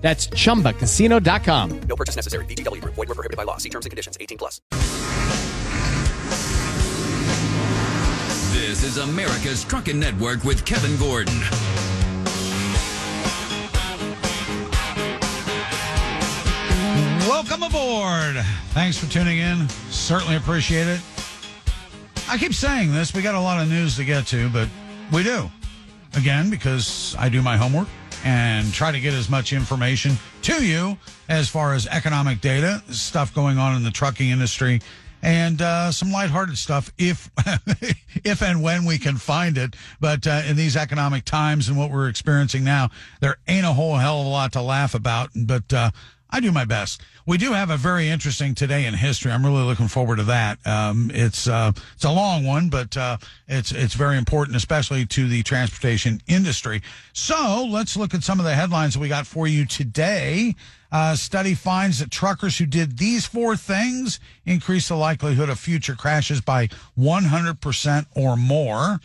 That's ChumbaCasino.com. No purchase necessary. VGW. Void where prohibited by law. See terms and conditions. 18+. This is America's Trucking Network with Kevin Gordon. Welcome aboard. Thanks for tuning in. Certainly appreciate it. I keep saying this. We got a lot of news to get to, but we do. Again, because I do my homework and try to get as much information to you as far as economic data, stuff going on in the trucking industry, and some lighthearted stuff if and when we can find it. But in these economic times and what we're experiencing now, there ain't a whole hell of a lot to laugh about, but I do my best. We do have a very interesting Today in History. I'm really looking forward to that. It's a long one, but it's very important, especially to the transportation industry. So let's look at some of the headlines that we got for you today. Study finds that truckers who did these four things increase the likelihood of future crashes by 100% or more.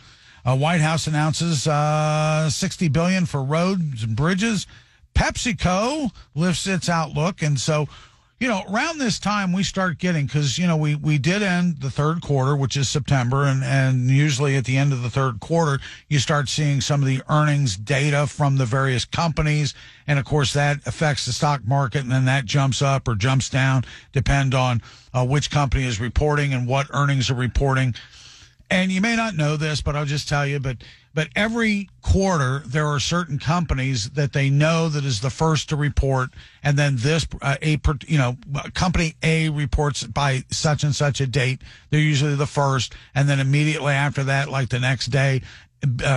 White House announces $60 billion for roads and bridges. PepsiCo lifts its outlook. And so, you know, around this time we start getting, because, you know, we did end the third quarter, which is September, and usually at the end of the third quarter, you start seeing some of the earnings data from the various companies. And, of course, that affects the stock market, and then that jumps up or jumps down, depend on which company is reporting and what earnings are reporting. And you may not know this, but I'll just tell you, but every quarter there are certain companies that they know that is the first to report, and then this company A reports by such and such a date. They're usually the first, and then immediately after that, like the next day,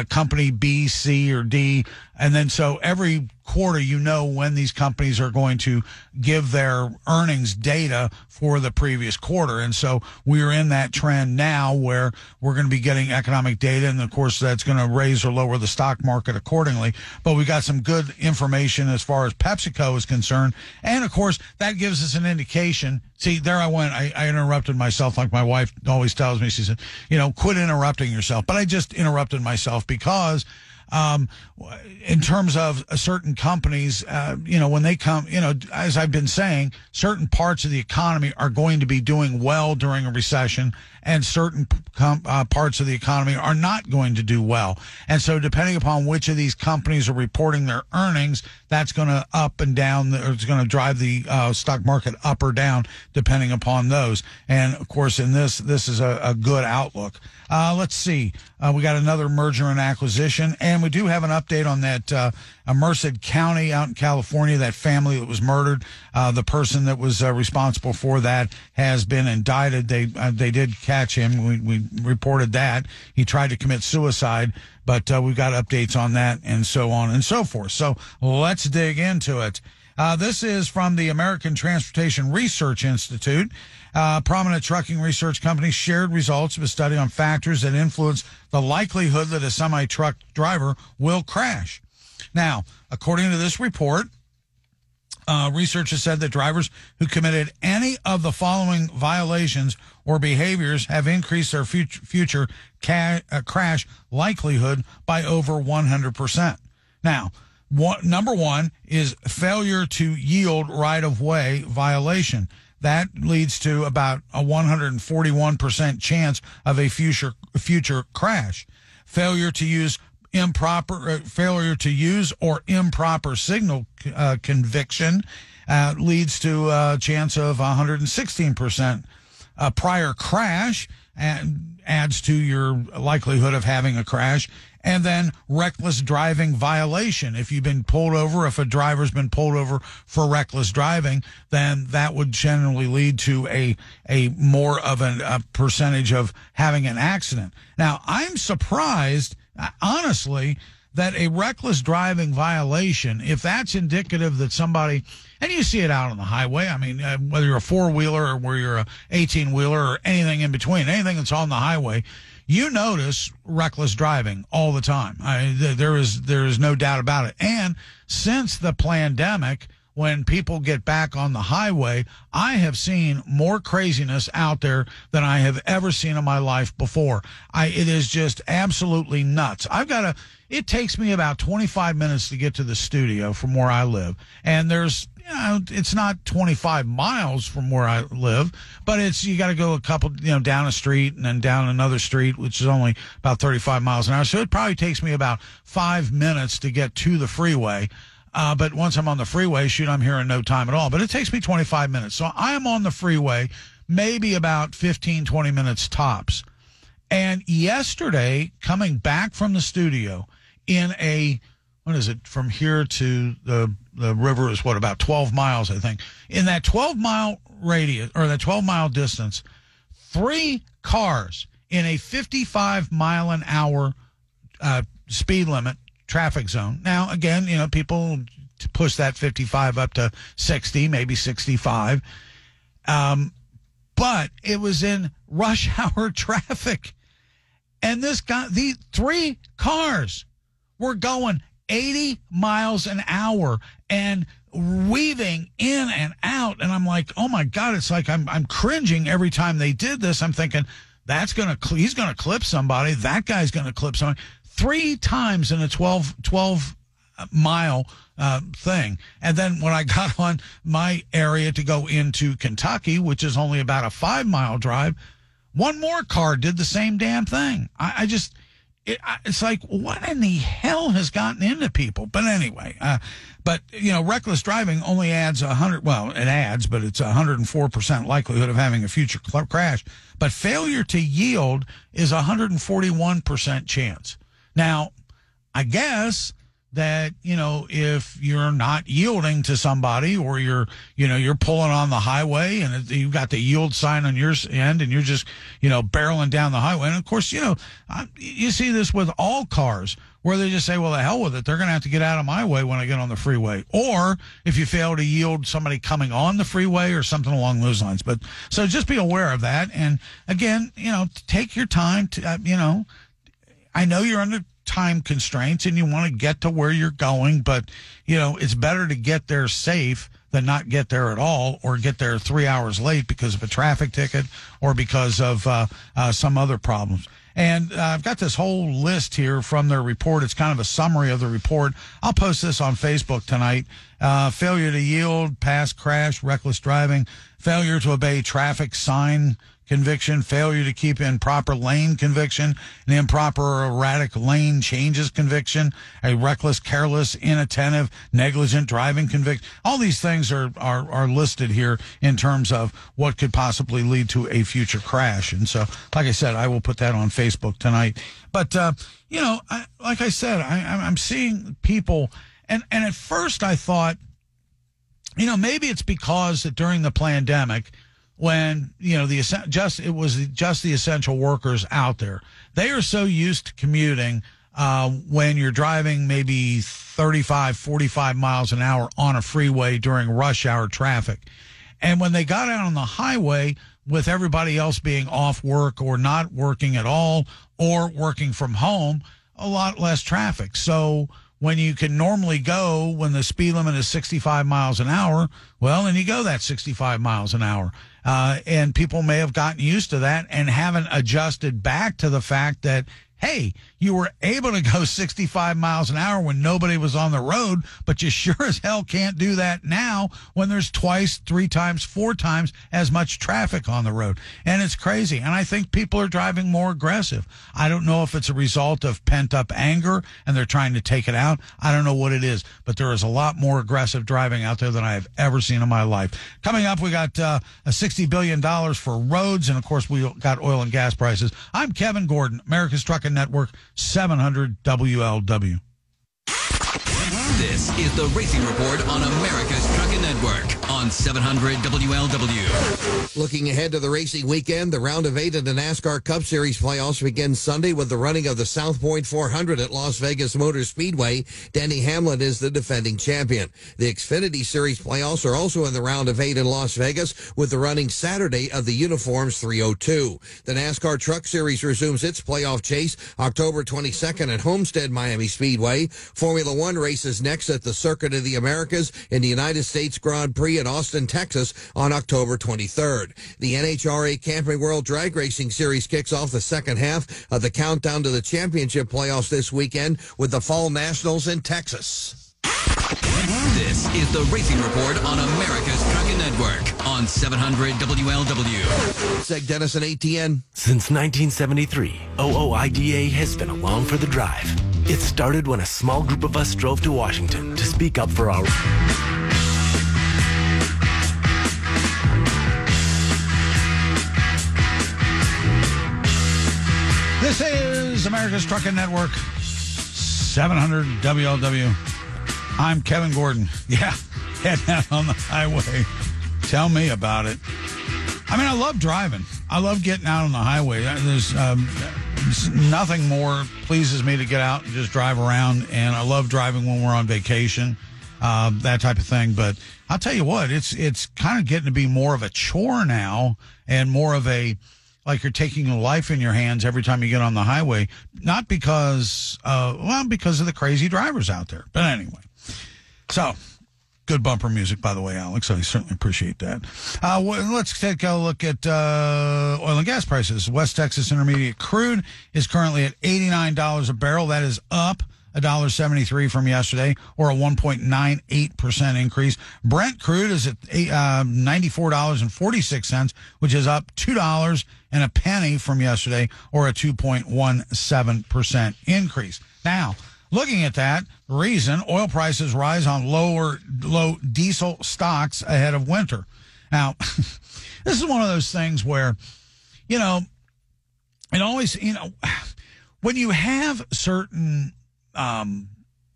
company B, C, or D, and then so every quarter you know when these companies are going to give their earnings data for the previous quarter. And so we are in that trend now where we're going to be getting economic data, and of course that's going to raise or lower the stock market accordingly. But we got some good information as far as PepsiCo is concerned, and of course that gives us an indication. See, there I went. I interrupted myself, like my wife always tells me. She said, you know, quit interrupting yourself. But I just interrupted myself because in terms of certain companies, when they come, as I've been saying, certain parts of the economy are going to be doing well during a recession, and certain parts of the economy are not going to do well. And so depending upon which of these companies are reporting their earnings, that's going to up and down, or it's going to drive the stock market up or down, depending upon those. And, of course, in this is a good outlook. Let's see. We got another merger and acquisition, and we do have an update on that Merced County out in California, that family that was murdered. The person that was responsible for that has been indicted. They did catch him. We reported that. He tried to commit suicide, but we've got updates on that and so on and so forth. So let's dig into it. This is from the American Transportation Research Institute. Prominent trucking research companies shared results of a study on factors that influence the likelihood that a semi-truck driver will crash. Now, according to this report, researchers said that drivers who committed any of the following violations or behaviors have increased their future crash likelihood by over 100%. Now, number one is failure to yield right-of-way violation. That leads to about a 141% chance of a future crash. Failure to use or improper signal conviction leads to a chance of 116%. A prior crash adds to your likelihood of having a crash. And then reckless driving violation. If a driver's been pulled over for reckless driving, then that would generally lead to a more of a percentage of having an accident. Now, I'm surprised, honestly, that a reckless driving violation, if that's indicative that somebody, and you see it out on the highway, I mean, whether you're a four-wheeler or whether you're a 18-wheeler or anything in between, anything that's on the highway, you notice reckless driving all the time. There is no doubt about it. And since the pandemic, when people get back on the highway, I have seen more craziness out there than I have ever seen in my life before. It is just absolutely nuts. It takes me about 25 minutes to get to the studio from where I live. And it's not 25 miles from where I live, but you got to go a couple, down a street and then down another street, which is only about 35 miles an hour. So it probably takes me about 5 minutes to get to the freeway. But once I'm on the freeway, I'm here in no time at all. But it takes me 25 minutes. So I am on the freeway maybe about 15, 20 minutes tops. And yesterday, coming back from the studio in from here to the river is about 12 miles, I think. In that 12-mile radius or that 12-mile distance, 3 cars in a 55-mile-an-hour speed limit traffic zone. Now, again, people push that 55 up to 60, maybe 65. But it was in rush hour traffic. And these 3 cars were going 80 miles an hour and weaving in and out. And I'm like, oh my God, it's like I'm cringing every time they did this. I'm thinking, he's going to clip somebody. That guy's going to clip somebody. 3 times in a 12-mile thing. And then when I got on my area to go into Kentucky, which is only about a 5-mile drive, one more car did the same damn thing. It's like, what in the hell has gotten into people? But anyway, reckless driving only adds 100. Well, it adds, but it's 104% likelihood of having a future crash. But failure to yield is 141% chance. Now, I guess that, if you're not yielding to somebody or you're pulling on the highway and you've got the yield sign on your end and you're just, barreling down the highway. And of course, you see this with all cars where they just say, well, the hell with it. They're going to have to get out of my way when I get on the freeway. Or if you fail to yield, somebody coming on the freeway or something along those lines. But so just be aware of that. And again, take your time to, I know you're under time constraints and you want to get to where you're going, but, it's better to get there safe than not get there at all or get there 3 hours late because of a traffic ticket or because of some other problems. And I've got this whole list here from their report. It's kind of a summary of the report. I'll post this on Facebook tonight. Failure to yield, past crash, reckless driving, failure to obey traffic sign conviction, failure to keep improper lane conviction, an improper or erratic lane changes conviction, a reckless, careless, inattentive, negligent driving conviction. All these things are listed here in terms of what could possibly lead to a future crash. And so, like I said, I will put that on Facebook tonight. But, like I said, I'm seeing people, and at first I thought, maybe it's because that during the pandemic, when, it was just the essential workers out there. They are so used to commuting when you're driving maybe 35, 45 miles an hour on a freeway during rush hour traffic. And when they got out on the highway with everybody else being off work or not working at all or working from home, a lot less traffic. So when you can normally go when the speed limit is 65 miles an hour, well, then you go that 65 miles an hour. And people may have gotten used to that and haven't adjusted back to the fact that, hey, you were able to go 65 miles an hour when nobody was on the road, but you sure as hell can't do that now when there's twice, three times, four times as much traffic on the road. And it's crazy. And I think people are driving more aggressive. I don't know if it's a result of pent-up anger and they're trying to take it out. I don't know what it is, but there is a lot more aggressive driving out there than I have ever seen in my life. Coming up, we got $60 billion for roads, and, of course, we got oil and gas prices. I'm Kevin Gordon, America's Trucking Network, 700-WLW. This is the Racing Report on America's Trucking Network. on 700-WLW. Looking ahead to the racing weekend, the round of 8 of the NASCAR Cup Series playoffs begin Sunday with the running of the South Point 400 at Las Vegas Motor Speedway. Denny Hamlin is the defending champion. The Xfinity Series playoffs are also in the round of 8 in Las Vegas with the running Saturday of the Uniforms 302. The NASCAR Truck Series resumes its playoff chase October 22nd at Homestead Miami Speedway. Formula One races next at the Circuit of the Americas in the United States Grand Prix at Austin, Texas on October 23rd. The NHRA Camping World Drag Racing Series kicks off the second half of the countdown to the championship playoffs this weekend with the Fall Nationals in Texas. This is the Racing Report on America's Trucking Network on 700 WLW. Seg Denison ATN. Since 1973, OOIDA has been along for the drive. It started when a small group of us drove to Washington to speak up for our... This is America's Trucking Network, 700 WLW. I'm Kevin Gordon. Yeah, head out on the highway. Tell me about it. I mean, I love driving. I love getting out on the highway. There's nothing more pleases me to get out and just drive around, and I love driving when we're on vacation, that type of thing. But I'll tell you what, it's kind of getting to be more of a chore now and more of a... like you're taking life in your hands every time you get on the highway, not because, because of the crazy drivers out there. But anyway, so good bumper music, by the way, Alex. I certainly appreciate that. Let's take a look at oil and gas prices. West Texas Intermediate crude is currently at $89 a barrel. That is up $1.73 from yesterday, or a 1.98% increase. Brent crude is at $94.46, which is up $2.01 from yesterday, or a 2.17% increase. Now, looking at that, the reason oil prices rise on low diesel stocks ahead of winter. Now, this is one of those things where, when you have certain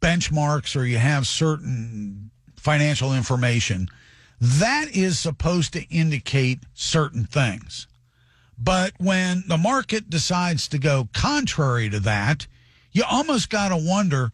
benchmarks or you have certain financial information, that is supposed to indicate certain things. But when the market decides to go contrary to that, you almost got to wonder,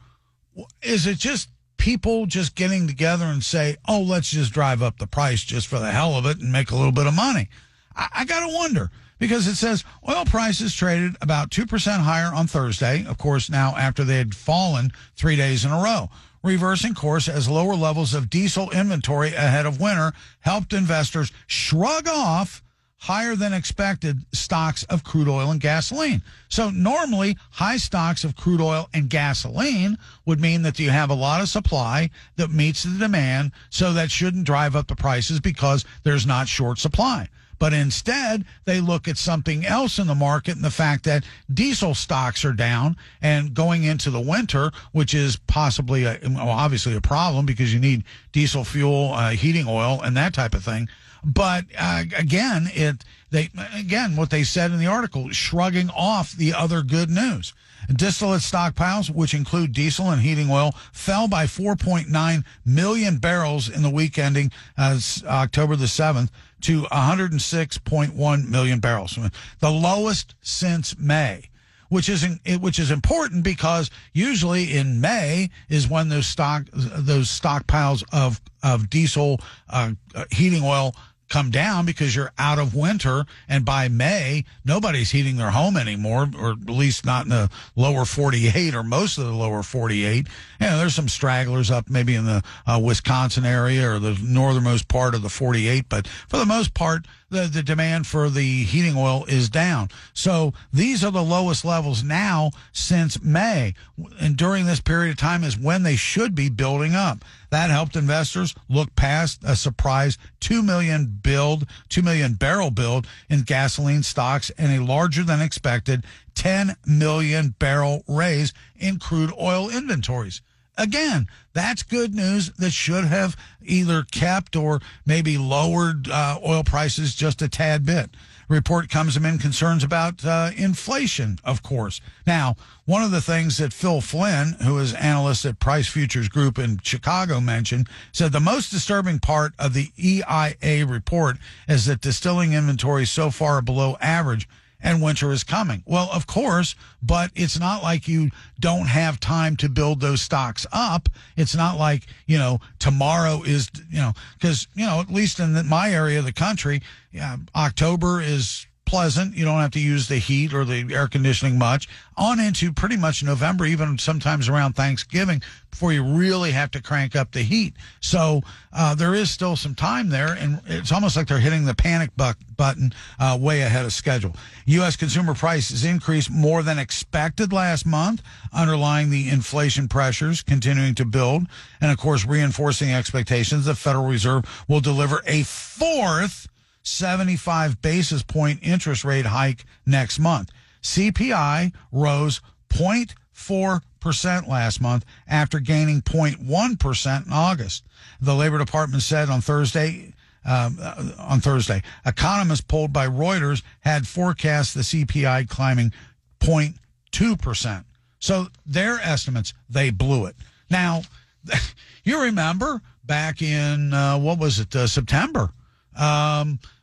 is it just people just getting together and say, oh, let's just drive up the price just for the hell of it and make a little bit of money? I got to wonder. Because it says oil prices traded about 2% higher on Thursday, of course, now after they had fallen 3 days in a row, reversing course as lower levels of diesel inventory ahead of winter helped investors shrug off higher than expected stocks of crude oil and gasoline. So normally high stocks of crude oil and gasoline would mean that you have a lot of supply that meets the demand, so that shouldn't drive up the prices because there's not short supply. But instead, they look at something else in the market and the fact that diesel stocks are down and going into the winter, which is possibly, obviously a problem because you need diesel fuel, heating oil, and that type of thing. But again, what they said in the article, shrugging off the other good news. Distillate stockpiles, which include diesel and heating oil, fell by 4.9 million barrels in the week ending October the 7th to 106.1 million barrels, the lowest since May, which is important because usually in May is when those stockpiles of diesel heating oil come down because you're out of winter, and by May, nobody's heating their home anymore, or at least not in the lower 48 or most of the lower 48. There's some stragglers up maybe in the Wisconsin area or the northernmost part of the 48, but for the most part, the demand for the heating oil is down. So these are the lowest levels now since May, and during this period of time is when they should be building up. That helped investors look past a surprise 2 million barrel build in gasoline stocks and a larger than expected 10 million barrel raise in crude oil inventories. Again, that's good news that should have either kept or maybe lowered oil prices just a tad bit. Report comes amid concerns about inflation, of course. Now, one of the things that Phil Flynn, who is analyst at Price Futures Group in Chicago, mentioned, said the most disturbing part of the EIA report is that distilling inventory is so far below average and winter is coming. Well, of course, but it's not like you don't have time to build those stocks up. It's not like, tomorrow is, because, at least in my area of the country, October is pleasant. You don't have to use the heat or the air conditioning much. On into pretty much November, even sometimes around Thanksgiving, before you really have to crank up the heat. So there is still some time there, and it's almost like they're hitting the panic button way ahead of schedule. U.S. consumer prices increased more than expected last month, underlying the inflation pressures continuing to build, and, of course, reinforcing expectations the Federal Reserve will deliver a fourth 75 basis point interest rate hike next month. CPI rose 0.4% last month after gaining 0.1% in August. The Labor Department said on Thursday, economists polled by Reuters had forecast the CPI climbing 0.2%. So their estimates, they blew it. Now, you remember back in, September,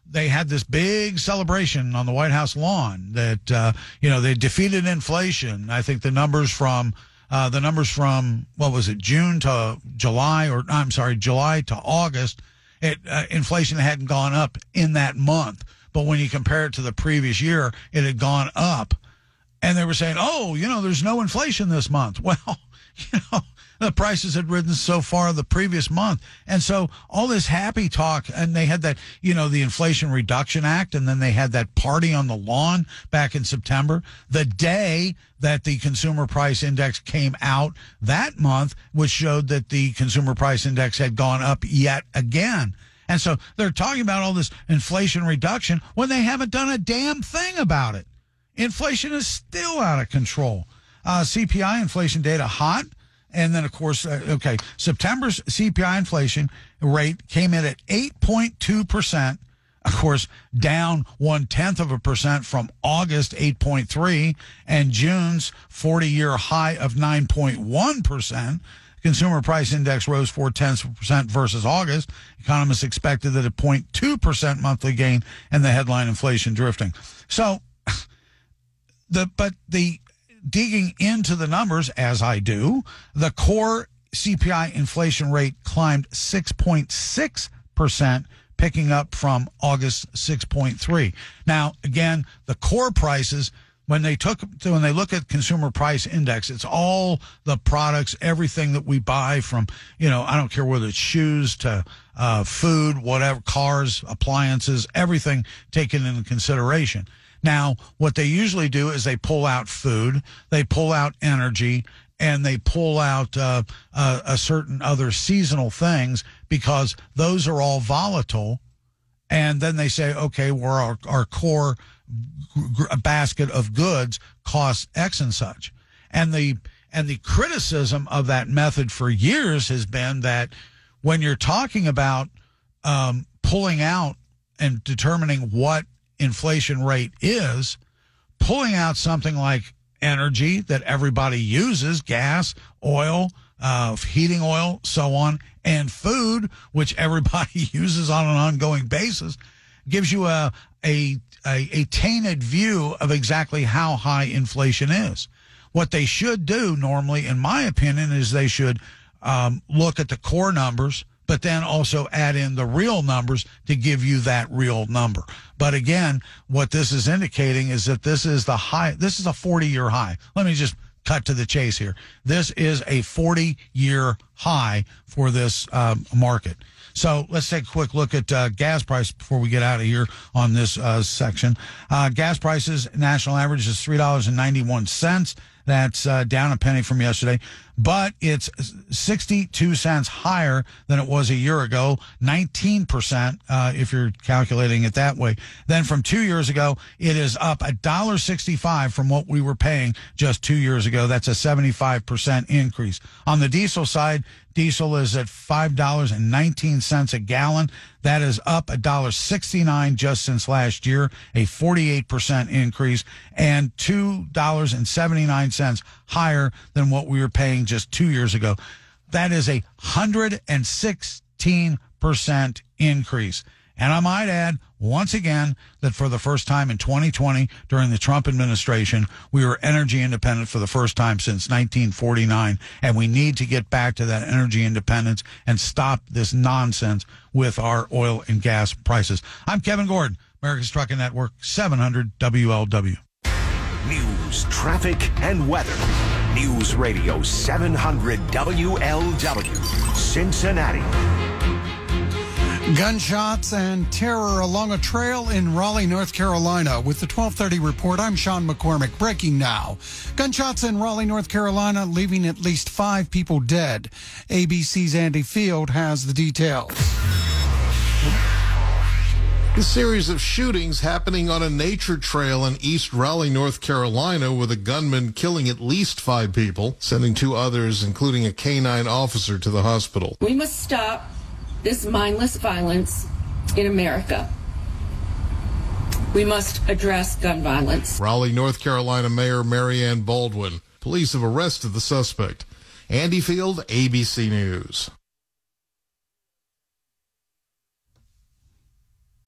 they had this big celebration on the White House lawn that, they defeated inflation. I think the numbers from July to August, inflation hadn't gone up in that month. But when you compare it to the previous year, it had gone up. And they were saying, there's no inflation this month. Well, the prices had risen so far the previous month. And so all this happy talk, and they had that, the Inflation Reduction Act, and then they had that party on the lawn back in September. The day that the Consumer Price Index came out that month, which showed that the Consumer Price Index had gone up yet again. And so they're talking about all this inflation reduction when they haven't done a damn thing about it. Inflation is still out of control. CPI inflation data hot. And then, of course, September's CPI inflation rate came in at 8.2%, of course, down 0.1% from August 8.3% and June's 40-year high of 9.1%. Consumer price index rose 0.4% versus August. Economists expected that a 0.2% monthly gain and the headline inflation drifting. So, digging into the numbers, as I do, the core CPI inflation rate climbed 6.6%, picking up from August 6.3%. Now, again, the core prices, when they look at consumer price index, it's all the products, everything that we buy from, I don't care whether it's shoes to food, whatever, cars, appliances, everything taken into consideration. Now, what they usually do is they pull out food, they pull out energy, and they pull out a certain other seasonal things because those are all volatile. And then they say, our core basket of goods costs X and such. And the criticism of that method for years has been that when you're talking about pulling out and determining what inflation rate is, pulling out something like energy that everybody uses, gas, oil, heating oil, so on, and food, which everybody uses on an ongoing basis, gives you a tainted view of exactly how high inflation is. What they should do normally, in my opinion, is they should look at the core numbers, but then also add in the real numbers to give you that real number. But again, what this is indicating is that this is the high. This is a 40-year high. Let me just cut to the chase here. This is a 40-year high for this market. So let's take a quick look at gas price before we get out of here on this section. Gas prices, national average is $3.91. That's down a penny from yesterday, but it's 62 cents higher than it was a year ago, 19% if you're calculating it that way. Then from 2 years ago, it is up $1.65 from what we were paying just 2 years ago. That's a 75% increase. On the diesel side, diesel is at $5.19 a gallon. That is up $1.69 just since last year, a 48% increase, and $2.79 higher than what we were paying just 2 years ago. That is a 116% increase. And I might add, once again, that for the first time in 2020, during the Trump administration, we were energy independent for the first time since 1949, and we need to get back to that energy independence and stop this nonsense with our oil and gas prices. I'm Kevin Gordon, America's Trucking Network, 700 WLW. News, traffic, and weather. News Radio 700 WLW, Cincinnati. Gunshots and terror along a trail in Raleigh, North Carolina. With the 1230 report, I'm Sean McCormick. Breaking now. Gunshots in Raleigh, North Carolina, leaving at least 5 people dead. ABC's Andy Field has the details. A series of shootings happening on a nature trail in East Raleigh, North Carolina, with a gunman killing at least 5 people, sending 2 others, including a canine officer, to the hospital. We must stop this mindless violence in America. We must address gun violence. Raleigh, North Carolina Mayor Mary Ann Baldwin. Police have arrested the suspect. Andy Field, ABC News.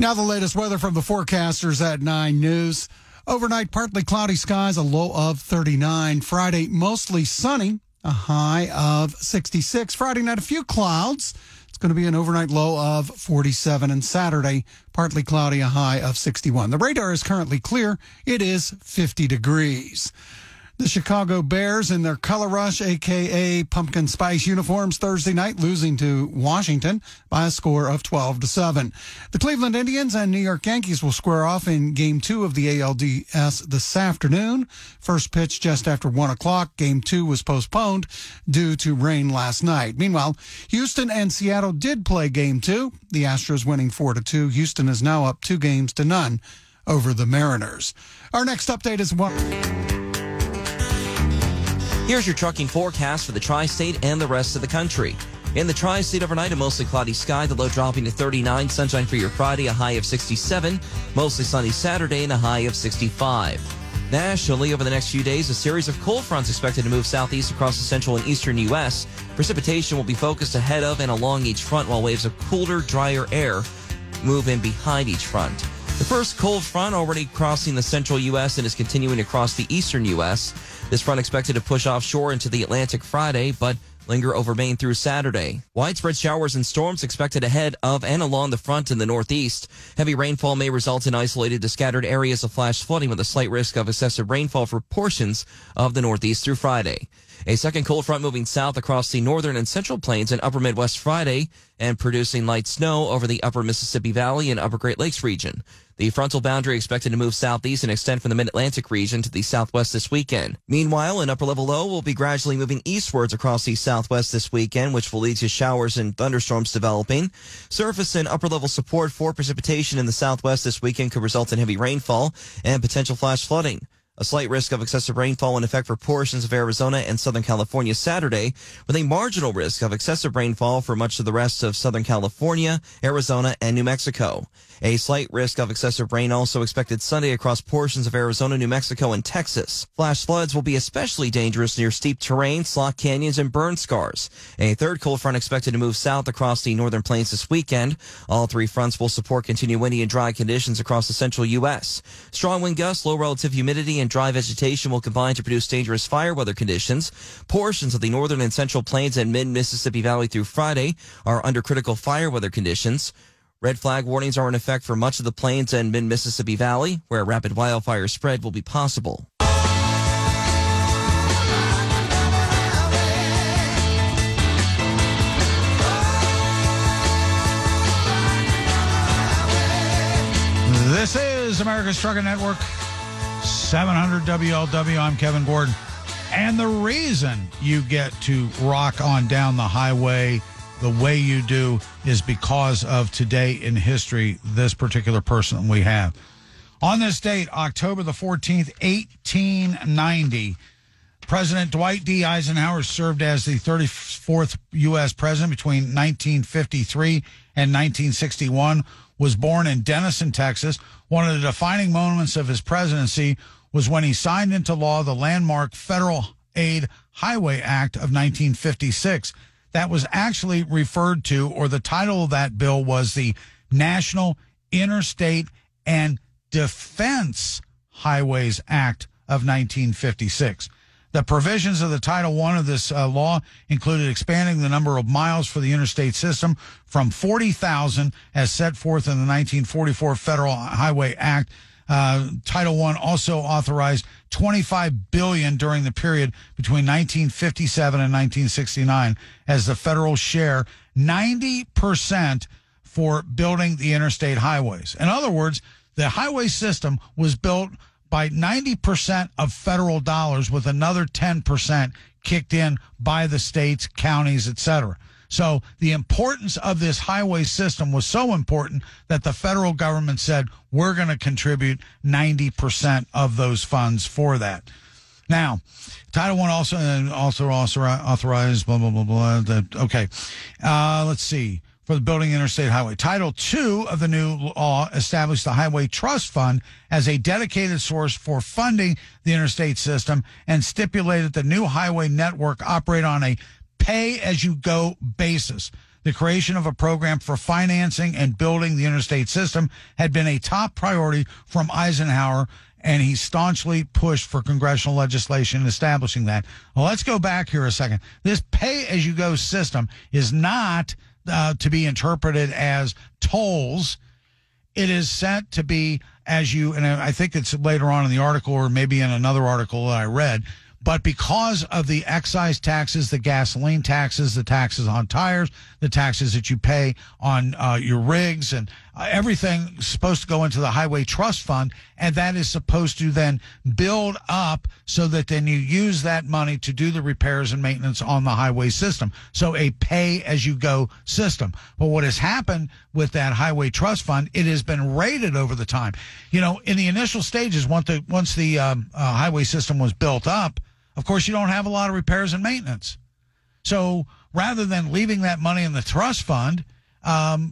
Now the latest weather from the forecasters at 9 News. Overnight, partly cloudy skies, a low of 39. Friday, mostly sunny, a high of 66. Friday night, a few clouds. It's going to be an overnight low of 47. And Saturday, partly cloudy, a high of 61. The radar is currently clear. It is 50 degrees. The Chicago Bears in their color rush, a.k.a. pumpkin spice uniforms, Thursday night, losing to Washington by a score of 12-7. The Cleveland Indians and New York Yankees will square off in Game 2 of the ALDS this afternoon. First pitch just after 1 o'clock. Game 2 was postponed due to rain last night. Meanwhile, Houston and Seattle did play Game 2. The Astros winning 4-2. Houston is now up 2-0 over the Mariners. Our next update is Here's your trucking forecast for the tri-state and the rest of the country. In the tri-state overnight, a mostly cloudy sky, the low dropping to 39, sunshine for your Friday, a high of 67, mostly sunny Saturday, and a high of 65. Nationally, over the next few days, a series of cold fronts expected to move southeast across the central and eastern U.S. Precipitation will be focused ahead of and along each front, while waves of cooler, drier air move in behind each front. The first cold front already crossing the central U.S. and is continuing across the eastern U.S. This front expected to push offshore into the Atlantic Friday, but linger over Maine through Saturday. Widespread showers and storms expected ahead of and along the front in the northeast. Heavy rainfall may result in isolated to scattered areas of flash flooding with a slight risk of excessive rainfall for portions of the northeast through Friday. A second cold front moving south across the northern and central plains and upper Midwest Friday and producing light snow over the upper Mississippi Valley and upper Great Lakes region. The frontal boundary expected to move southeast and extend from the mid-Atlantic region to the southwest this weekend. Meanwhile, an upper-level low will be gradually moving eastwards across the southwest this weekend, which will lead to showers and thunderstorms developing. Surface and upper-level support for precipitation in the southwest this weekend could result in heavy rainfall and potential flash flooding. A slight risk of excessive rainfall in effect for portions of Arizona and Southern California Saturday, with a marginal risk of excessive rainfall for much of the rest of Southern California, Arizona, and New Mexico. A slight risk of excessive rain also expected Sunday across portions of Arizona, New Mexico, and Texas. Flash floods will be especially dangerous near steep terrain, slot canyons, and burn scars. A third cold front expected to move south across the northern plains this weekend. All three fronts will support continued windy and dry conditions across the central U.S. Strong wind gusts, low relative humidity, and dry vegetation will combine to produce dangerous fire weather conditions. Portions of the northern and central plains and mid-Mississippi Valley through Friday are under critical fire weather conditions. Red flag warnings are in effect for much of the plains and mid-Mississippi Valley, where rapid wildfire spread will be possible. This is America's Trucking Network. 700-WLW, I'm Kevin Gordon. And the reason you get to rock on down the highway the way you do is because of today in history, this particular person we have. On this date, October the 14th, 1890, President Dwight D. Eisenhower served as the 34th U.S. president between 1953 and 1961, was born in Denison, Texas. One of the defining moments of his presidency was when he signed into law the landmark Federal Aid Highway Act of 1956. That was actually referred to, or the title of that bill was the National Interstate and Defense Highways Act of 1956. The provisions of the Title I of this law included expanding the number of miles for the interstate system from 40,000 as set forth in the 1944 Federal Highway Act. Title I also authorized $25 billion during the period between 1957 and 1969 as the federal share, 90% for building the interstate highways. In other words, the highway system was built by 90% of federal dollars, with another 10% kicked in by the states, counties, etc. So the importance of this highway system was so important that the federal government said, we're going to contribute 90% of those funds for that. Now, Title I also authorized blah, blah, blah, blah. Okay, let's see. For the building interstate highway. Title II of the new law established the Highway Trust Fund as a dedicated source for funding the interstate system and stipulated the new highway network operate on a pay-as-you-go basis. The creation of a program for financing and building the interstate system had been a top priority from Eisenhower, and he staunchly pushed for congressional legislation establishing that. Well, let's go back here a second. This pay-as-you-go system is not to be interpreted as tolls. It is set to be as you, and I think it's later on in the article or maybe in another article that I read, but because of the excise taxes, the gasoline taxes, the taxes on tires, the taxes that you pay on your rigs and everything is supposed to go into the Highway Trust Fund, and that is supposed to then build up so that then you use that money to do the repairs and maintenance on the highway system. So a pay-as-you-go system. But what has happened with that Highway Trust Fund, it has been raided over the time. You know, in the initial stages, once the highway system was built up, of course, you don't have a lot of repairs and maintenance. So rather than leaving that money in the trust fund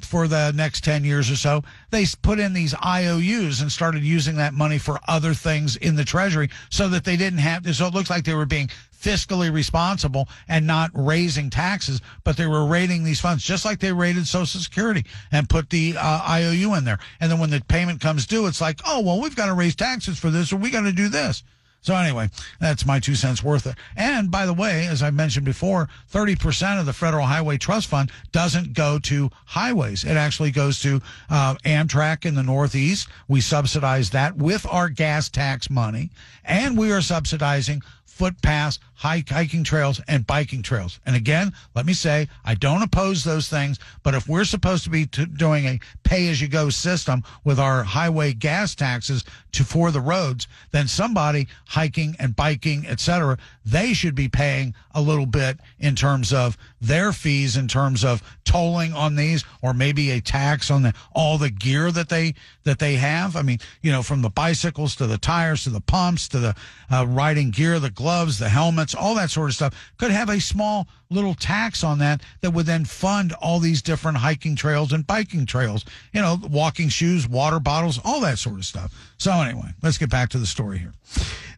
for the next 10 years or so, they put in these IOUs and started using that money for other things in the Treasury so that they didn't have to. So it looks like they were being fiscally responsible and not raising taxes, but they were raiding these funds just like they raided Social Security and put the IOU in there. And then when the payment comes due, it's like, oh, well, we've got to raise taxes for this or we got to do this. So anyway, that's my 2 cents worth of it. And by the way, as I mentioned before, 30% of the Federal Highway Trust Fund doesn't go to highways. It actually goes to Amtrak in the Northeast. We subsidize that with our gas tax money, and we are subsidizing footpaths, hiking trails, and biking trails. And again, let me say, I don't oppose those things, but if we're supposed to be doing a pay-as-you-go system with our highway gas taxes for the roads, then somebody hiking and biking, et cetera, they should be paying a little bit in terms of their fees, in terms of tolling on these, or maybe a tax on all the gear that they have. I mean, you know, from the bicycles to the tires to the pumps to the riding gear, the gloves, the helmets, all that sort of stuff, could have a small little tax on that would then fund all these different hiking trails and biking trails, you know, walking shoes, water bottles, all that sort of stuff. So anyway, let's get back to the story here.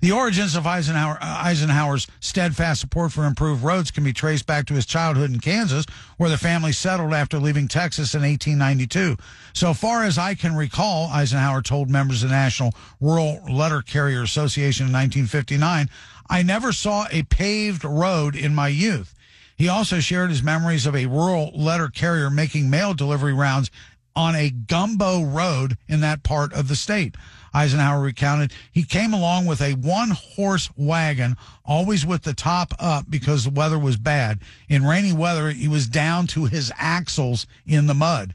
The origins of Eisenhower's steadfast support for improved roads can be traced back to his childhood in Kansas, where the family settled after leaving Texas in 1892. So far as I can recall, Eisenhower told members of the National Rural Letter Carrier Association in 1959, I never saw a paved road in my youth. He also shared his memories of a rural letter carrier making mail delivery rounds on a gumbo road in that part of the state. Eisenhower recounted he came along with a one-horse wagon, always with the top up because the weather was bad. In rainy weather, he was down to his axles in the mud.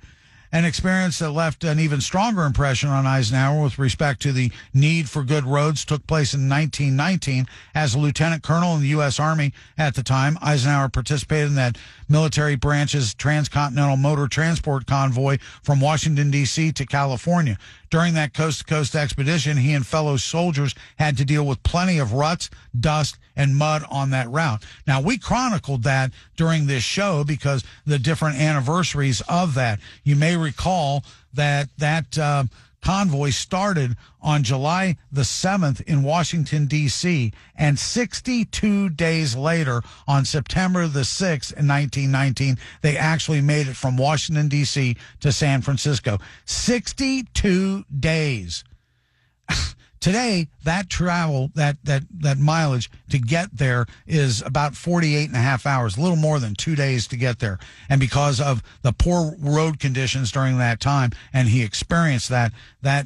An experience that left an even stronger impression on Eisenhower with respect to the need for good roads took place in 1919. As a lieutenant colonel in the U.S. Army at the time, Eisenhower participated in that military branch's transcontinental motor transport convoy from Washington, D.C. to California. During that coast-to-coast expedition, he and fellow soldiers had to deal with plenty of ruts, dust, and mud on that route. Now, we chronicled that during this show because the different anniversaries of that. You may recall that convoy started on July the 7th in Washington, D.C., and 62 days later, on September the 6th in 1919, they actually made it from Washington, D.C. to San Francisco. 62 days. Today, that travel, that mileage to get there is about 48 and a half hours, a little more than 2 days to get there. And because of the poor road conditions during that time, and he experienced that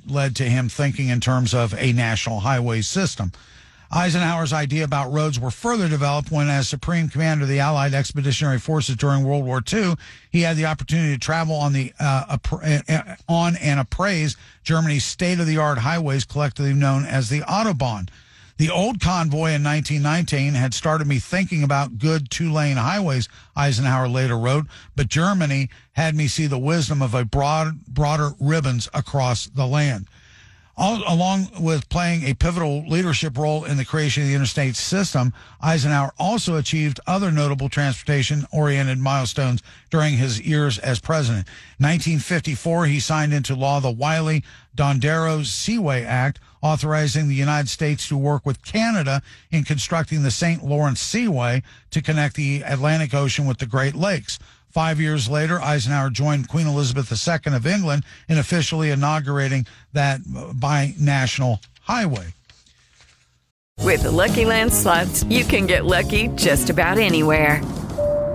led to him thinking in terms of a national highway system. Eisenhower's idea about roads were further developed when, as Supreme Commander of the Allied Expeditionary Forces during World War II, he had the opportunity to travel on and appraise Germany's state-of-the-art highways, collectively known as the Autobahn. The old convoy in 1919 had started me thinking about good two-lane highways, Eisenhower later wrote, but Germany had me see the wisdom of a broader ribbons across the land. All, along with playing a pivotal leadership role in the creation of the interstate system, Eisenhower also achieved other notable transportation-oriented milestones during his years as president. In 1954, he signed into law the Wiley-Dondero-Seaway Act, authorizing the United States to work with Canada in constructing the St. Lawrence Seaway to connect the Atlantic Ocean with the Great Lakes. 5 years later, Eisenhower joined Queen Elizabeth II of England in officially inaugurating that binational highway. With the Lucky Land Slots, you can get lucky just about anywhere.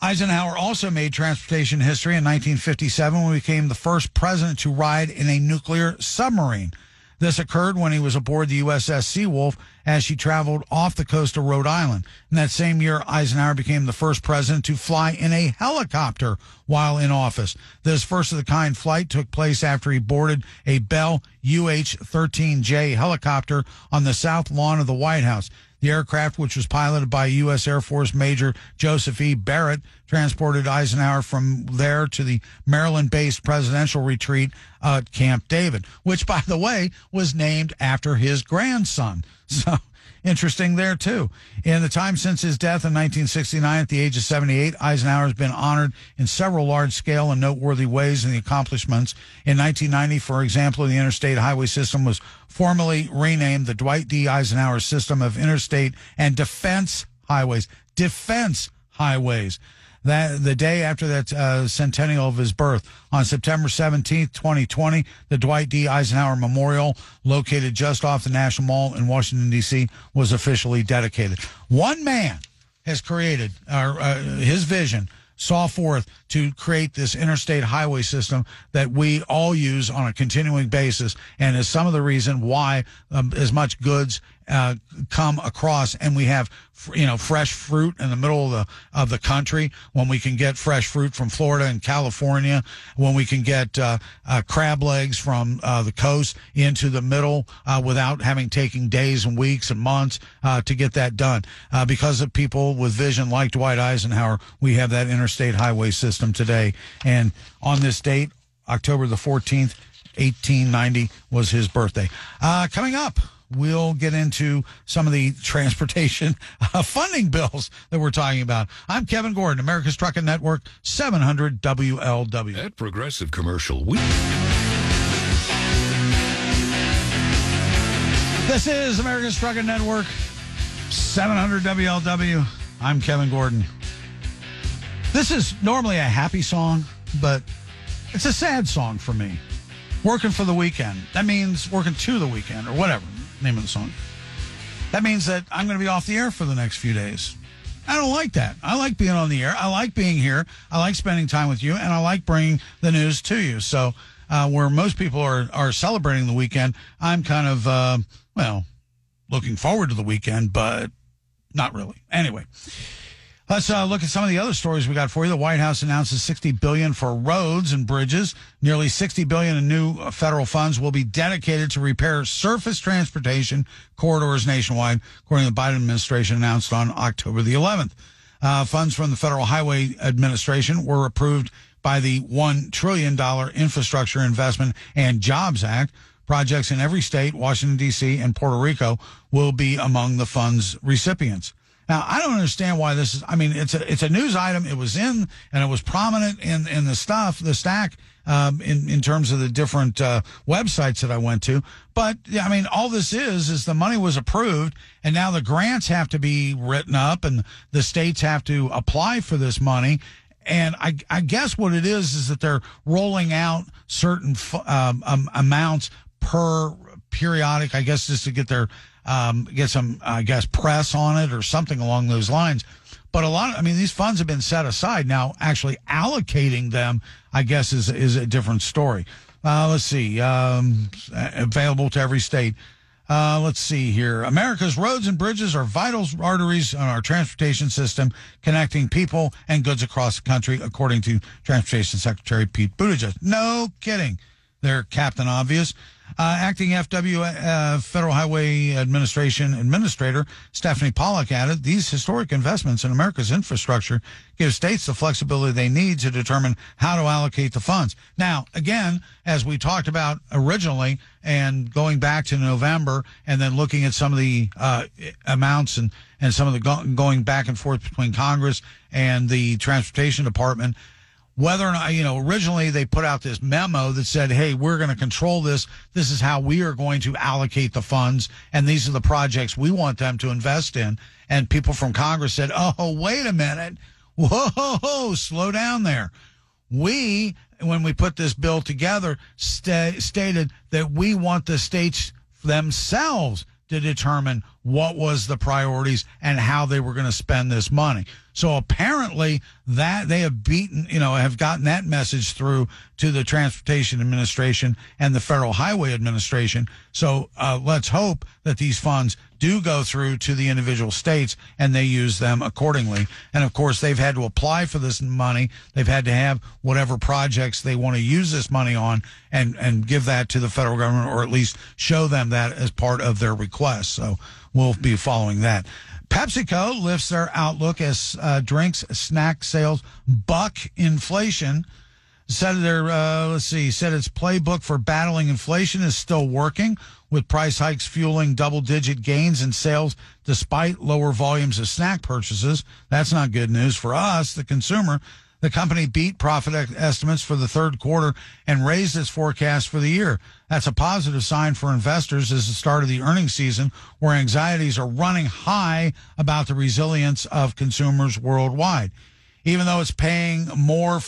Eisenhower also made transportation history in 1957 when he became the first president to ride in a nuclear submarine. This occurred when he was aboard the USS Seawolf as she traveled off the coast of Rhode Island. In that same year, Eisenhower became the first president to fly in a helicopter while in office. This first-of-the-kind flight took place after he boarded a Bell UH-13J helicopter on the south lawn of the White House. The aircraft, which was piloted by U.S. Air Force Major Joseph E. Barrett, transported Eisenhower from there to the Maryland-based presidential retreat at Camp David, which, by the way, was named after his grandson. So interesting there, too. In the time since his death in 1969 at the age of 78, Eisenhower has been honored in several large-scale and noteworthy ways in the accomplishments. In 1990, for example, the interstate highway system was formally renamed the Dwight D. Eisenhower System of Interstate and Defense Highways. that the day after that centennial of his birth. On September 17th, 2020, the Dwight D. Eisenhower Memorial, located just off the National Mall in Washington, D.C., was officially dedicated. One man has created his vision, saw forth to create this interstate highway system that we all use on a continuing basis, and is some of the reason why as much goods come across, and we have fresh fruit in the middle of the country, when we can get fresh fruit from Florida and California, when we can get crab legs from the coast into the middle without having taking days and weeks and months to get that done. Because of people with vision like Dwight Eisenhower, we have that interstate highway system today. And on this date, October the 14th, 1890, was his birthday. Coming up, we'll get into some of the transportation funding bills that we're talking about. I'm Kevin Gordon, America's Trucking Network, 700 WLW. At Progressive Commercial Week. This is America's Trucking Network, 700 WLW. I'm Kevin Gordon. This is normally a happy song, but it's a sad song for me. Working for the weekend. That means working to the weekend, or whatever. Name of the song. That means that I'm going to be off the air for the next few days. I don't like that. I like being on the air. I like being here. I like spending time with you, and I like bringing the news to you. So where most people are celebrating the weekend, I'm kind of, looking forward to the weekend, but not really. Anyway, let's look at some of the other stories we got for you. The White House announces $60 billion for roads and bridges. Nearly $60 billion in new federal funds will be dedicated to repair surface transportation corridors nationwide, according to the Biden administration, announced on October the 11th. Funds from the Federal Highway Administration were approved by the $1 trillion Infrastructure Investment and Jobs Act. Projects in every state, Washington, D.C., and Puerto Rico will be among the fund's recipients. Now, I don't understand why this is. I mean, it's a news item. It was in, and it was prominent in the stuff, the stack, in terms of the different websites that I went to. But, yeah, I mean, all this is the money was approved, and now the grants have to be written up, and the states have to apply for this money. And I guess what it is that they're rolling out certain amounts per periodic, I guess, just to get their get some, press on it or something along those lines. But these funds have been set aside. Now, actually allocating them, I guess, is a different story. Let's see. Available to every state. Let's see here. America's roads and bridges are vital arteries on our transportation system, connecting people and goods across the country, according to Transportation Secretary Pete Buttigieg. No kidding. They're Captain Obvious. Acting Federal Highway Administration Administrator Stephanie Pollack added, these historic investments in America's infrastructure give states the flexibility they need to determine how to allocate the funds. Now, again, as we talked about originally and going back to November and then looking at some of the amounts and some of the going back and forth between Congress and the Transportation Department, whether or not, originally they put out this memo that said, hey, we're going to control this. This is how we are going to allocate the funds. And these are the projects we want them to invest in. And people from Congress said, oh, wait a minute. Whoa, slow down there. We, when we put this bill together, stated that we want the states themselves to determine what was the priorities and how they were going to spend this money. So apparently that they have gotten that message through to the Transportation Administration and the Federal Highway Administration. So let's hope that these funds do go through to the individual states and they use them accordingly. And, of course, they've had to apply for this money. They've had to have whatever projects they want to use this money on and give that to the federal government, or at least show them that as part of their request. So we'll be following that. PepsiCo lifts their outlook as drinks, snack sales buck inflation. Said its playbook for battling inflation is still working, with price hikes fueling double-digit gains in sales despite lower volumes of snack purchases. That's not good news for us, the consumer. The company beat profit estimates for the third quarter and raised its forecast for the year. That's a positive sign for investors as the start of the earnings season, where anxieties are running high about the resilience of consumers worldwide. even though it's paying more,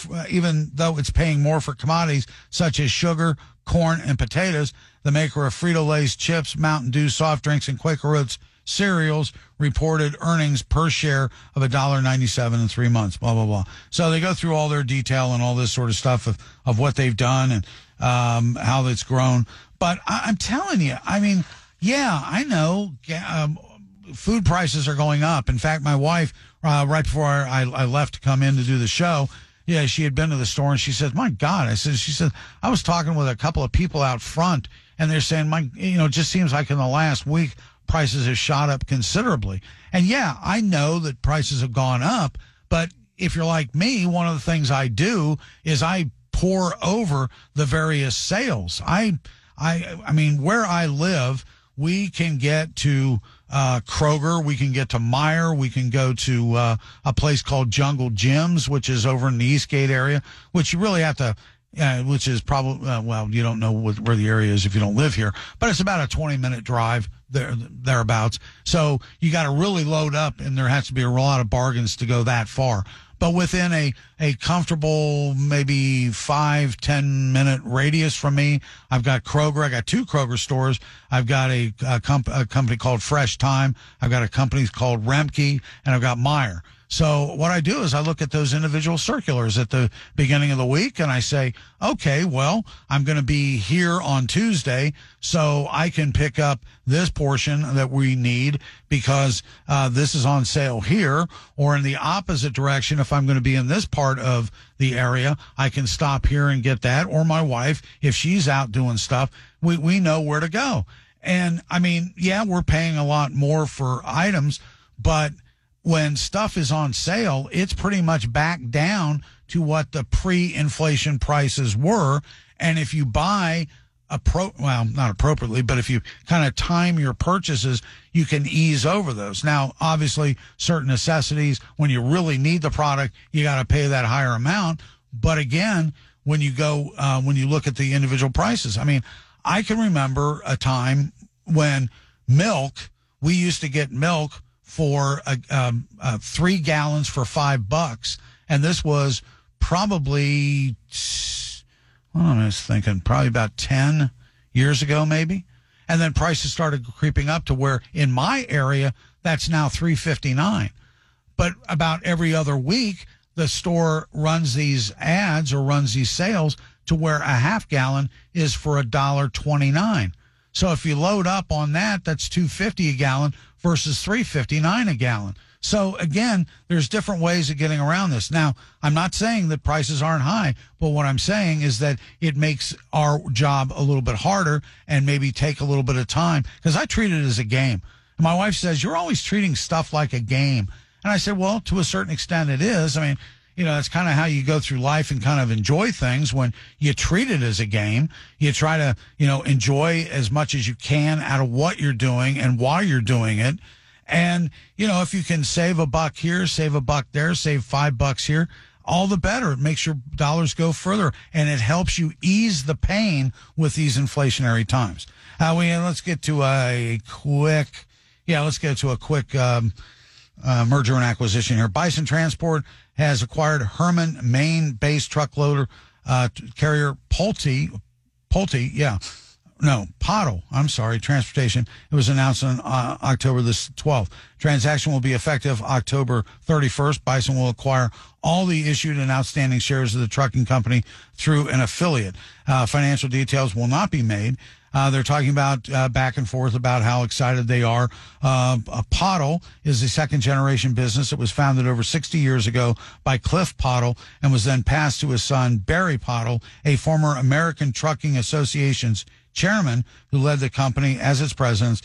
for commodities such as sugar, corn, and potatoes. The maker of Frito-Lay's chips, Mountain Dew soft drinks, and Quaker Oats cereals reported earnings per share of $1.97 in 3 months, blah, blah, blah. So they go through all their detail and all this sort of stuff of what they've done and how it's grown. But I'm telling you, I mean, yeah, I know food prices are going up. In fact, my wife, right before I left to come in to do the show, yeah, she had been to the store and she said, my God, she said, I was talking with a couple of people out front and they're saying, it just seems like in the last week, prices have shot up considerably. And yeah, I know that prices have gone up, but if you're like me, one of the things I do is I pour over the various sales. I mean, where I live, we can get to Kroger, we can get to Meijer, we can go to a place called Jungle Gyms, which is over in the Eastgate area, which you really have to... which is probably, you don't know where the area is if you don't live here, but it's about a 20-minute drive thereabouts. So you got to really load up, and there has to be a lot of bargains to go that far. But within a comfortable maybe 5-10 minute radius from me, I've got Kroger. I got two Kroger stores. I've got a company called Fresh Thyme. I've got a company called Remke, and I've got Meijer. So what I do is I look at those individual circulars at the beginning of the week and I say, okay, well, I'm going to be here on Tuesday, so I can pick up this portion that we need because this is on sale here. Or in the opposite direction, if I'm going to be in this part of the area, I can stop here and get that. Or my wife, if she's out doing stuff, we know where to go. And I mean, yeah, we're paying a lot more for items, but when stuff is on sale, it's pretty much back down to what the pre-inflation prices were. And if you buy, not appropriately, but if you kind of time your purchases, you can ease over those. Now, obviously, certain necessities, when you really need the product, you got to pay that higher amount. But again, when you go, when you look at the individual prices, I mean, I can remember a time when we used to get milk for 3 gallons for $5, and this was probably, I was thinking probably about 10 years ago maybe, and then prices started creeping up to where in my area that's now $3.59. But about every other week the store runs these ads or runs these sales to where a half gallon is for $1.29. So if you load up on that, that's $2.50 a gallon versus $3.59 a gallon. So again, there's different ways of getting around this. Now, I'm not saying that prices aren't high, but what I'm saying is that it makes our job a little bit harder and maybe take a little bit of time, because I treat it as a game. And my wife says, you're always treating stuff like a game. And I said, well, to a certain extent it is. I mean, it's kind of how you go through life and kind of enjoy things when you treat it as a game. You try to, enjoy as much as you can out of what you're doing and why you're doing it. And, if you can save $1 here, save $1 there, save $5 here, all the better. It makes your dollars go further, and it helps you ease the pain with these inflationary times. Let's get to a quick merger and acquisition here. Bison Transport has acquired Herman, Maine-based truckloader carrier Pottle Transportation. It was announced on October the 12th. Transaction will be effective October 31st. Bison will acquire all the issued and outstanding shares of the trucking company through an affiliate. Financial details will not be made. They're talking about back and forth about how excited they are. Pottle is a second-generation business that was founded over 60 years ago by Cliff Pottle and was then passed to his son, Barry Pottle, a former American Trucking Association's chairman who led the company as its president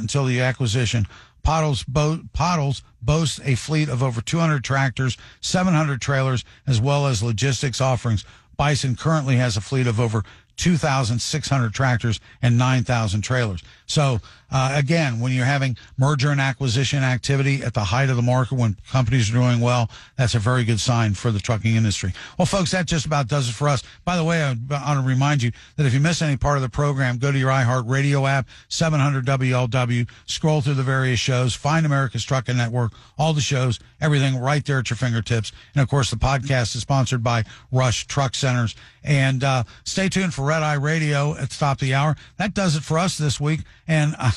until the acquisition. Pottles boasts a fleet of over 200 tractors, 700 trailers, as well as logistics offerings. Bison currently has a fleet of over 2,600 tractors and 9,000 trailers. So Again, when you're having merger and acquisition activity at the height of the market, when companies are doing well, that's a very good sign for the trucking industry. Well, folks, that just about does it for us. By the way, I want to remind you that if you miss any part of the program, go to your iHeartRadio app, 700-WLW, scroll through the various shows, find America's Trucking Network, all the shows, everything right there at your fingertips. And, of course, the podcast is sponsored by Rush Truck Centers. And stay tuned for Red Eye Radio at the top of the hour. That does it for us this week. And I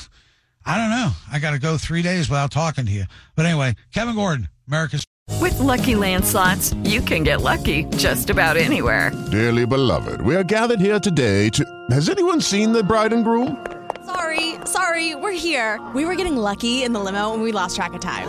don't know. I got to go 3 days without talking to you. But anyway, Kevin Gordon, America's. With Lucky Land Slots, you can get lucky just about anywhere. Dearly beloved, we are gathered here today to... Has anyone seen the bride and groom? Sorry, we're here. We were getting lucky in the limo and we lost track of time.